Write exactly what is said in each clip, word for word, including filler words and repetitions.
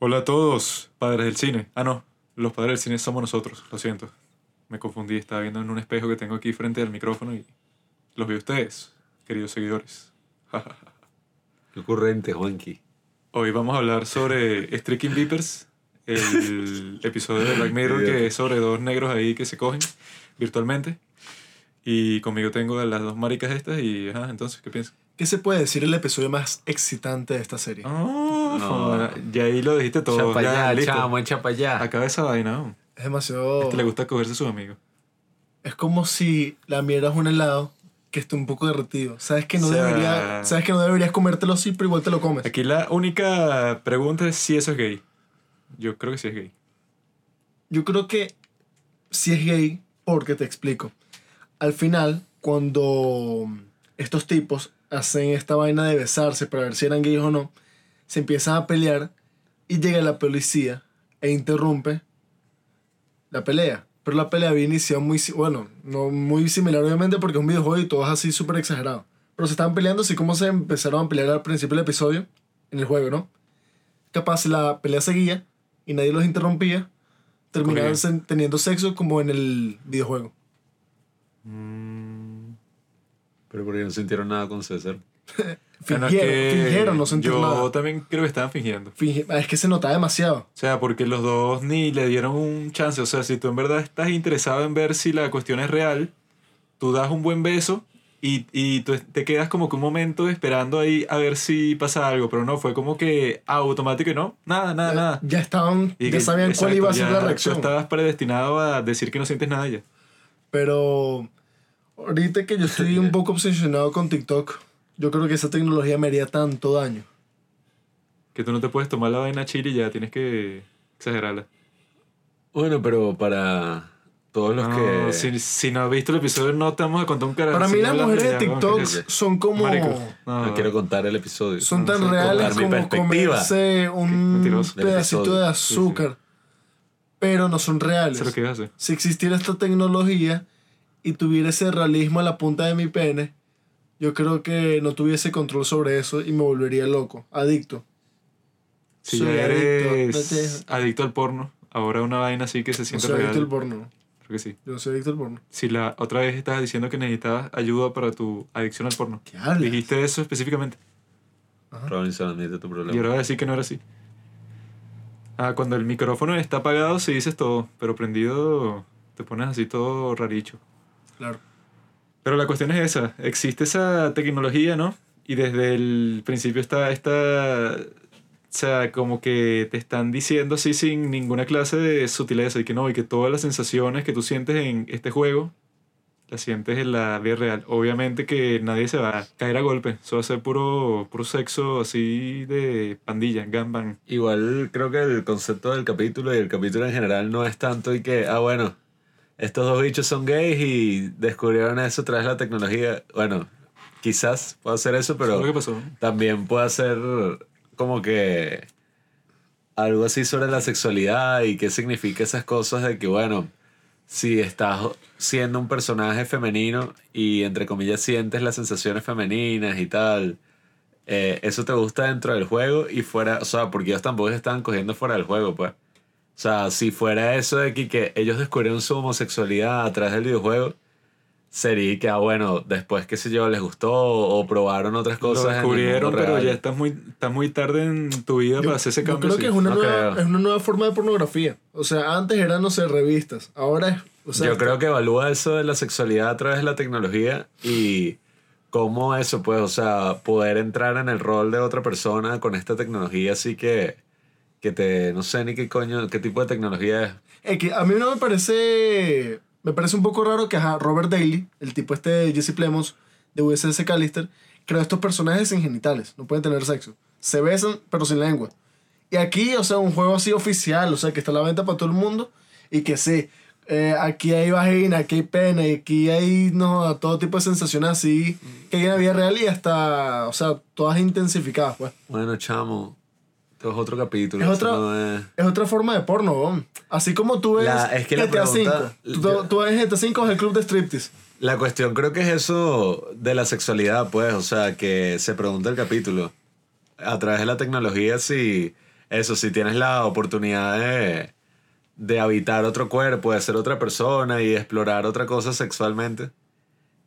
Hola a todos, padres del cine. Ah, no, los padres del cine somos nosotros, lo siento. Me confundí, estaba viendo en un espejo que tengo aquí frente al micrófono y los vi a ustedes, queridos seguidores. Qué ocurrente, Juanqui. Hoy vamos a hablar sobre Striking Vipers, el episodio de Black Mirror que es sobre dos negros ahí que se cogen virtualmente. Y conmigo tengo a las dos maricas estas y, ajá, entonces, ¿qué piensas? ¿Qué se puede decir el episodio más excitante de esta serie? Oh, no. Y ahí lo dijiste todo. Chapayá, ya, chamo, chapayá. Acaba esa vaina. ¿No? Es demasiado... Este le gusta cogerse a sus amigos. Es como si la mierda es un helado que esté un poco derretido. Sabes que no, o sea... debería, sabes que no deberías comértelo así, pero igual te lo comes. Aquí la única pregunta es si eso es gay. Yo creo que sí es gay. Yo creo que sí es gay porque te explico. Al final, cuando estos tipos... hacen esta vaina de besarse para ver si eran gays o no, se empiezan a pelear y llega la policía e interrumpe la pelea. Pero la pelea había iniciado muy, bueno, no muy similar obviamente porque es un videojuego y todo es así súper exagerado. Pero se estaban peleando así como se empezaron a pelear al principio del episodio, en el juego, ¿no? Capaz la pelea seguía y nadie los interrumpía, terminaban okay. teniendo sexo como en el videojuego. Mm. Pero porque no sintieron nada con César. fingieron, fingieron, no sintieron nada. Yo también creo que estaban fingiendo. Fingi- es que se notaba demasiado. O sea, porque los dos ni le dieron un chance. O sea, si tú en verdad estás interesado en ver si la cuestión es real, tú das un buen beso y, y tú te quedas como que un momento esperando ahí a ver si pasa algo. Pero no, fue como que automático y no, nada, nada, ya, nada. Ya estaban, y ya que, sabían exacto, cuál iba a ser la reacción. Tú estabas predestinado a decir que no sientes nada ya. Pero... ahorita que yo estoy un poco obsesionado con TikTok, yo creo que esa tecnología me haría tanto daño. Que tú no te puedes tomar la vaina chile y ya tienes que exagerarla. Bueno, pero para todos los no, que... Si, si no has visto el episodio, no te vamos a contar un carajo. Para mí las mujeres de TikTok son como... Marico, no, no quiero contar el episodio. Son tan no, reales como comerse un pedacito de azúcar. Sí, sí. Pero no son reales. Eso es lo que hace. Si existiera esta tecnología... y tuviera ese realismo a la punta de mi pene, yo creo que no tuviese control sobre eso y me volvería loco, adicto. Si Soy ya eres adicto, no te... adicto al porno, ahora una vaina así que se siente no soy real. Adicto al porno. Creo que sí. Yo no soy adicto al porno. Si la otra vez estabas diciendo que necesitabas ayuda para tu adicción al porno. ¿Qué hablas? Dijiste eso específicamente. Ajá. Robinson, admite tu problema. Y ahora voy a decir que no era así. Ah, cuando el micrófono está apagado sí dices todo, pero prendido te pones así todo raricho. Claro. Pero la cuestión es esa, existe esa tecnología, ¿no? Y desde el principio está esta, o sea, como que te están diciendo así sin ninguna clase de sutileza y que no, y que todas las sensaciones que tú sientes en este juego las sientes en la vida real. Obviamente que nadie se va a caer a golpe, eso va a ser puro, puro sexo así de pandilla, gangbang. Igual creo que el concepto del capítulo y el capítulo en general no es tanto y que, ah bueno, estos dos bichos son gays y descubrieron eso tras la tecnología. Bueno, quizás pueda ser eso, pero también puede ser como que algo así sobre la sexualidad y qué significa esas cosas de que, bueno, si estás siendo un personaje femenino y, entre comillas, sientes las sensaciones femeninas y tal, eh, eso te gusta dentro del juego y fuera, o sea, porque ellos tampoco estaban cogiendo fuera del juego, pues. O sea, si fuera eso de que, que ellos descubrieron su homosexualidad a través del videojuego, sería que, ah, bueno, después, qué sé yo, les gustó o, o probaron otras cosas. Lo descubrieron, en pero real. Ya estás muy, estás muy tarde en tu vida yo, para hacer ese cambio. Yo creo sí. que es una, no nueva, es una nueva forma de pornografía. O sea, antes eran, no sé, revistas. Ahora es... O sea, yo está... creo que evalúa eso de la sexualidad a través de la tecnología y cómo eso, pues, o sea, poder entrar en el rol de otra persona con esta tecnología, así que... que te no sé ni qué coño qué tipo de tecnología es. Es que a mí no me parece me parece un poco raro que ajá, Robert Daly, el tipo este de Jesse Plemons de U S S Callister, creó estos personajes sin genitales, no pueden tener sexo, se besan pero sin lengua, y aquí, o sea, un juego así oficial, o sea, que está a la venta para todo el mundo y que sí, eh, aquí hay vagina, aquí hay pene, aquí hay no todo tipo de sensaciones así mm. que hay en la vida real y hasta, o sea, todas intensificadas, pues. Bueno, chamo, es otro capítulo. Es otra, no es... es otra forma de porno, ¿no? Así como tú ves la, es que G T A pregunta, V. Tú, yo, tú ves G T A cinco es el club de striptease. La cuestión creo que es eso de la sexualidad, pues. O sea, que se pregunta el capítulo. A través de la tecnología, si eso, si tienes la oportunidad de, de habitar otro cuerpo, de ser otra persona y explorar otra cosa sexualmente,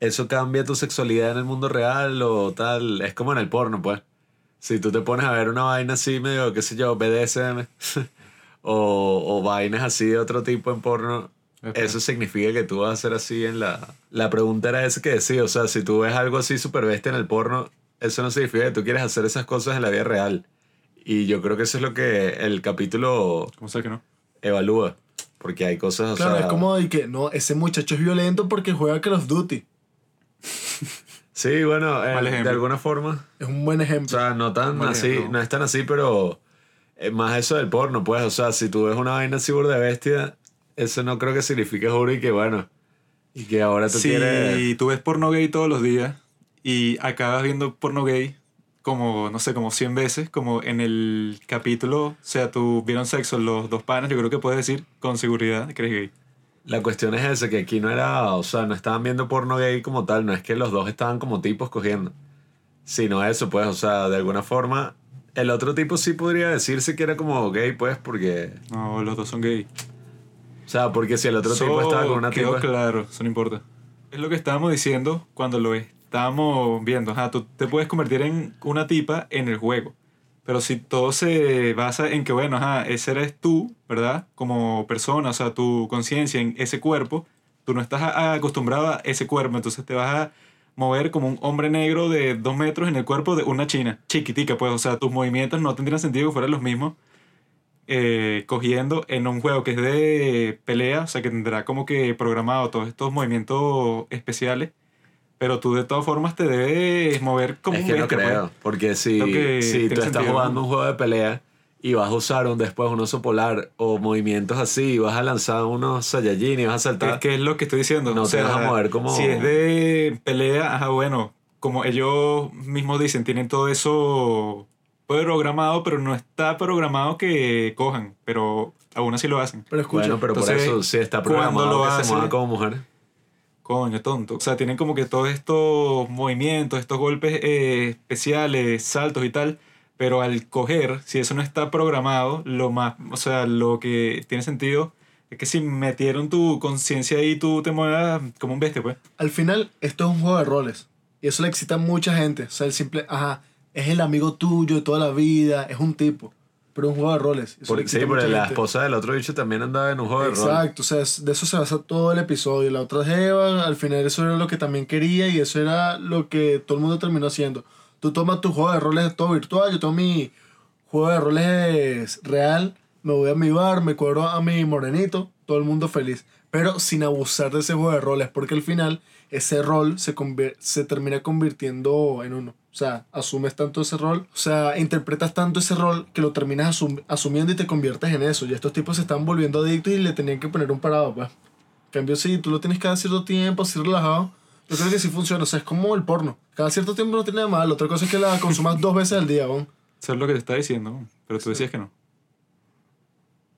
¿eso cambia tu sexualidad en el mundo real o tal? Es como en el porno, pues. Si tú te pones a ver una vaina así, medio, qué sé yo, B D S M, o, o vainas así de otro tipo en porno, okay, eso significa que tú vas a ser así en la... La pregunta era esa que decía, o sea, si tú ves algo así súper bestia en el porno, eso no significa que tú quieres hacer esas cosas en la vida real. Y yo creo que eso es lo que el capítulo... ¿Cómo sé que no? Evalúa, porque hay cosas... Claro, o sea, es como de que, no, ese muchacho es violento porque juega Call of Duty. Sí, bueno, eh, de alguna forma es un buen ejemplo. O sea, no tan así, ejemplo. No es tan así, pero eh, más eso del porno, pues. O sea, si tú ves una vaina así burda de bestia, eso no creo que signifique, juro, y que bueno, y que ahora tú sí, quieres... Si tú ves porno gay todos los días y acabas viendo porno gay como, no sé, como cien veces, como en el capítulo, o sea, tú vieron sexo los dos panas, yo creo que puedes decir con seguridad que eres gay. La cuestión es esa, que aquí no era, o sea, no estaban viendo porno gay como tal, no es que los dos estaban como tipos cogiendo, sino eso, pues, o sea, de alguna forma, el otro tipo sí podría decirse que era como gay, pues, porque... No, los dos son gay. O sea, porque si el otro so, tipo estaba con una tipa... Claro, eso no importa. Es lo que estábamos diciendo cuando lo estábamos viendo, ajá, tú te puedes convertir en una tipa en el juego, pero si todo se basa en que, bueno, ajá, ese eres tú, ¿verdad? Como persona, o sea, tu conciencia en ese cuerpo, tú no estás acostumbrado a ese cuerpo, entonces te vas a mover como un hombre negro de dos metros en el cuerpo de una china, chiquitica, pues, o sea, tus movimientos no tendrían sentido que fueran los mismos eh, cogiendo en un juego que es de pelea, o sea, que tendrá como que programado todos estos movimientos especiales. Pero tú de todas formas te debes mover como un bestia. Es que no creo, porque si, si tú estás jugando un juego de pelea y vas a usar un, después un oso polar o movimientos así, y vas a lanzar unos Saiyajin y vas a saltar... Es que es lo que estoy diciendo. No te vas a mover como... Si es de pelea, ajá, bueno, como ellos mismos dicen, tienen todo eso programado, pero no está programado que cojan, pero aún así lo hacen. Pero escucha, bueno, pero por eso sí está programado que se mueva como mujer. Coño, tonto. O sea, tienen como que todos estos movimientos, estos golpes eh, especiales, saltos y tal, pero al coger, si eso no está programado, lo más, o sea, lo que tiene sentido es que si metieron tu conciencia ahí, tú te muevas como un bestia, pues. Al final, esto es un juego de roles, y eso le excita a mucha gente. O sea, el simple, ajá, es el amigo tuyo de toda la vida, es un tipo, pero es un juego de roles. Por, sí, pero la gente. Esposa del otro bicho también andaba en un juego Exacto, de roles. Exacto, o sea, es, de eso se basa todo el episodio. La otra jeva, al final eso era lo que también quería y eso era lo que todo el mundo terminó haciendo. Tú tomas tu juego de roles todo virtual, yo tomo mi juego de roles real, me voy a mi bar, me cuadro a mi morenito, todo el mundo feliz. Pero sin abusar de ese juego de roles, porque al final ese rol se, convier- se termina convirtiendo en uno. O sea, asumes tanto ese rol, o sea, interpretas tanto ese rol que lo terminas asum- asumiendo y te conviertes en eso. Y estos tipos se están volviendo adictos y le tenían que poner un parado, pues. En cambio, si tú lo tienes cada cierto tiempo, así relajado, yo creo que sí funciona. O sea, es como el porno. Cada cierto tiempo no tiene nada malo. Otra cosa es que la consumas dos veces al día, ¿no? Eso es lo que te está diciendo, pero tú decías que no.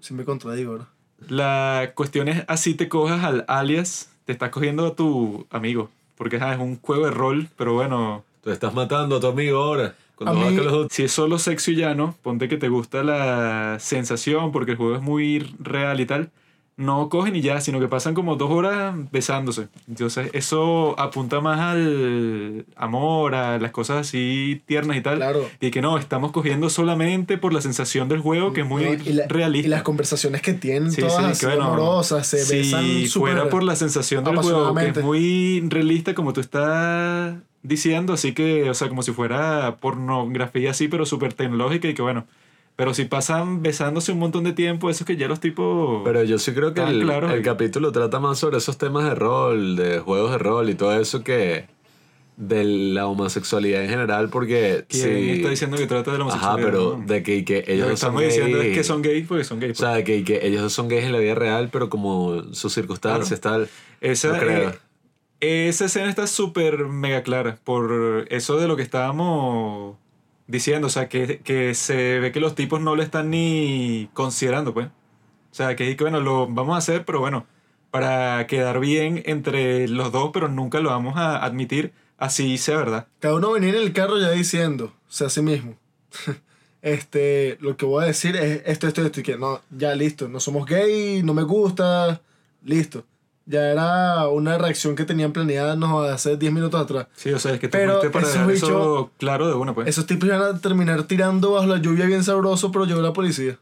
Sí me contradigo, ¿verdad? La cuestión es, así te cojas al alias, te estás cogiendo a tu amigo. Porque es un juego de rol, pero bueno... Tú estás matando a tu amigo ahora. Cuando vas con los dos. Si es solo sexo y llano, ponte que te gusta la sensación porque el juego es muy real y tal. No cogen y ya, sino que pasan como dos horas besándose. Entonces eso apunta más al amor, a las cosas así tiernas y tal. Claro. Y que no, estamos cogiendo solamente por la sensación del juego, que es muy no, y la, realista. Y las conversaciones que tienen sí, todas sí, que bueno, amorosas, se si besan súper... Si fuera por la sensación del juego, que es muy realista como tú estás... diciendo, así que, o sea, como si fuera pornografía así, pero súper tecnológica y que bueno, pero si pasan besándose un montón de tiempo, eso es que ya los tipos... Pero yo sí creo que el, claro, el capítulo trata más sobre esos temas de rol, de juegos de rol y todo eso que de la homosexualidad en general, porque... ¿Quién sí, está diciendo que trata de la homosexualidad? Ajá, pero de que, que ellos no son gays... Lo que estamos diciendo es que son gays porque son gays. Porque. O sea, que, que ellos son gays en la vida real, pero como sus circunstancias, claro. Tal... Esa, no creo. Eh, Esa escena está súper mega clara por eso de lo que estábamos diciendo, o sea, que, que se ve que los tipos no lo están ni considerando, pues. O sea, que, que bueno, lo vamos a hacer, pero bueno, para quedar bien entre los dos, pero nunca lo vamos a admitir, así sea verdad. Cada uno venía en el carro ya diciendo, o sea, a sí mismo, este, lo que voy a decir es esto, esto, esto, y que no, ya listo, no somos gay, no me gusta, listo. Ya era una reacción que tenían planeada, no, hace diez minutos atrás. Sí, o sea, es que te fuiste para dejar bicho, eso claro de una, pues. Esos tipos iban a terminar tirando bajo la lluvia bien sabroso, pero llegó la policía.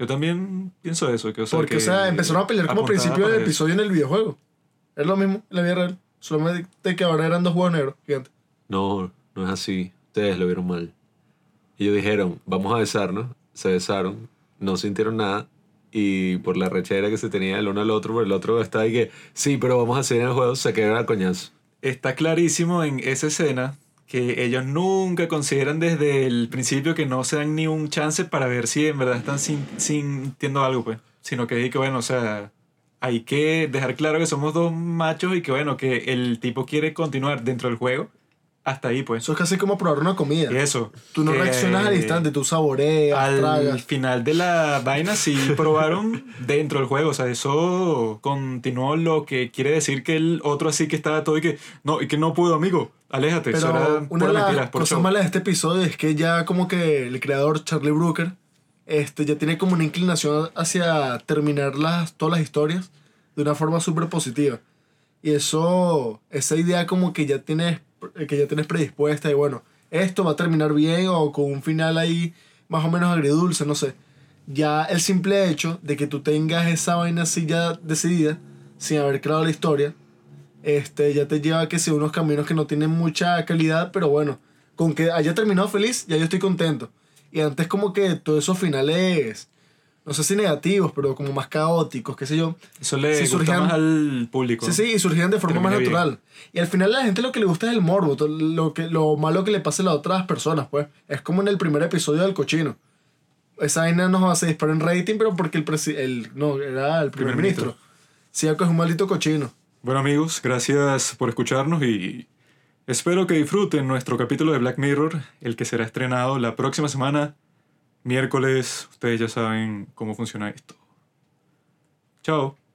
Yo también pienso eso. Que, o sea, porque, que, o sea, empezaron a pelear como principio del episodio en el videojuego. Es lo mismo, en la vida real. Solamente que ahora eran dos huevos negros, gigantes. No, no es así. Ustedes lo vieron mal. Ellos dijeron, vamos a besarnos. Se besaron, no sintieron nada. Y por la rechera que se tenía el uno al otro, por el otro está ahí que sí, pero vamos a seguir en el juego, se quedaron a coñazo. Está clarísimo en esa escena que ellos nunca consideran desde el principio, que no se dan ni un chance para ver si en verdad están sintiendo algo, pues. Sino que, que bueno, o sea, hay que dejar claro que somos dos machos y que bueno, que el tipo quiere continuar dentro del juego. Hasta ahí, pues. Eso es casi como probar una comida. Eso. Tú no eh, reaccionas al instante, tú saboreas, al tragas. Al final de la vaina sí probaron dentro del juego. O sea, eso continuó, lo que quiere decir que el otro así que estaba todo y que no, y que no pudo, amigo. Aléjate. Pero eso era una de las cosas malas de este episodio es que ya como que el creador Charlie Brooker este, ya tiene como una inclinación hacia terminar las, todas las historias de una forma súper positiva. Y eso, esa idea como que ya tienes... que ya tienes predispuesta y bueno, esto va a terminar bien o con un final ahí más o menos agridulce, no sé. Ya el simple hecho de que tú tengas esa vaina así ya decidida, sin haber creado la historia, este, ya te lleva a que sea unos caminos que no tienen mucha calidad, pero bueno, con que haya terminado feliz, ya yo estoy contento. Y antes como que todos esos finales, no sé si negativos, pero como más caóticos, qué sé yo. Eso le sí, gusta surgían, más al público. Sí, sí, y surgían de forma más bien natural. Y al final a la gente lo que le gusta es el morbo, lo, que, lo malo que le pase a las otras personas, pues. Es como en el primer episodio del cochino. Esa vaina no se disparó en rating, pero porque el, presi- el no era el primer, primer ministro. ministro. Sí, es un maldito cochino. Bueno, amigos, gracias por escucharnos y espero que disfruten nuestro capítulo de Black Mirror, el que será estrenado la próxima semana. Miércoles, ustedes ya saben cómo funciona esto. Chao.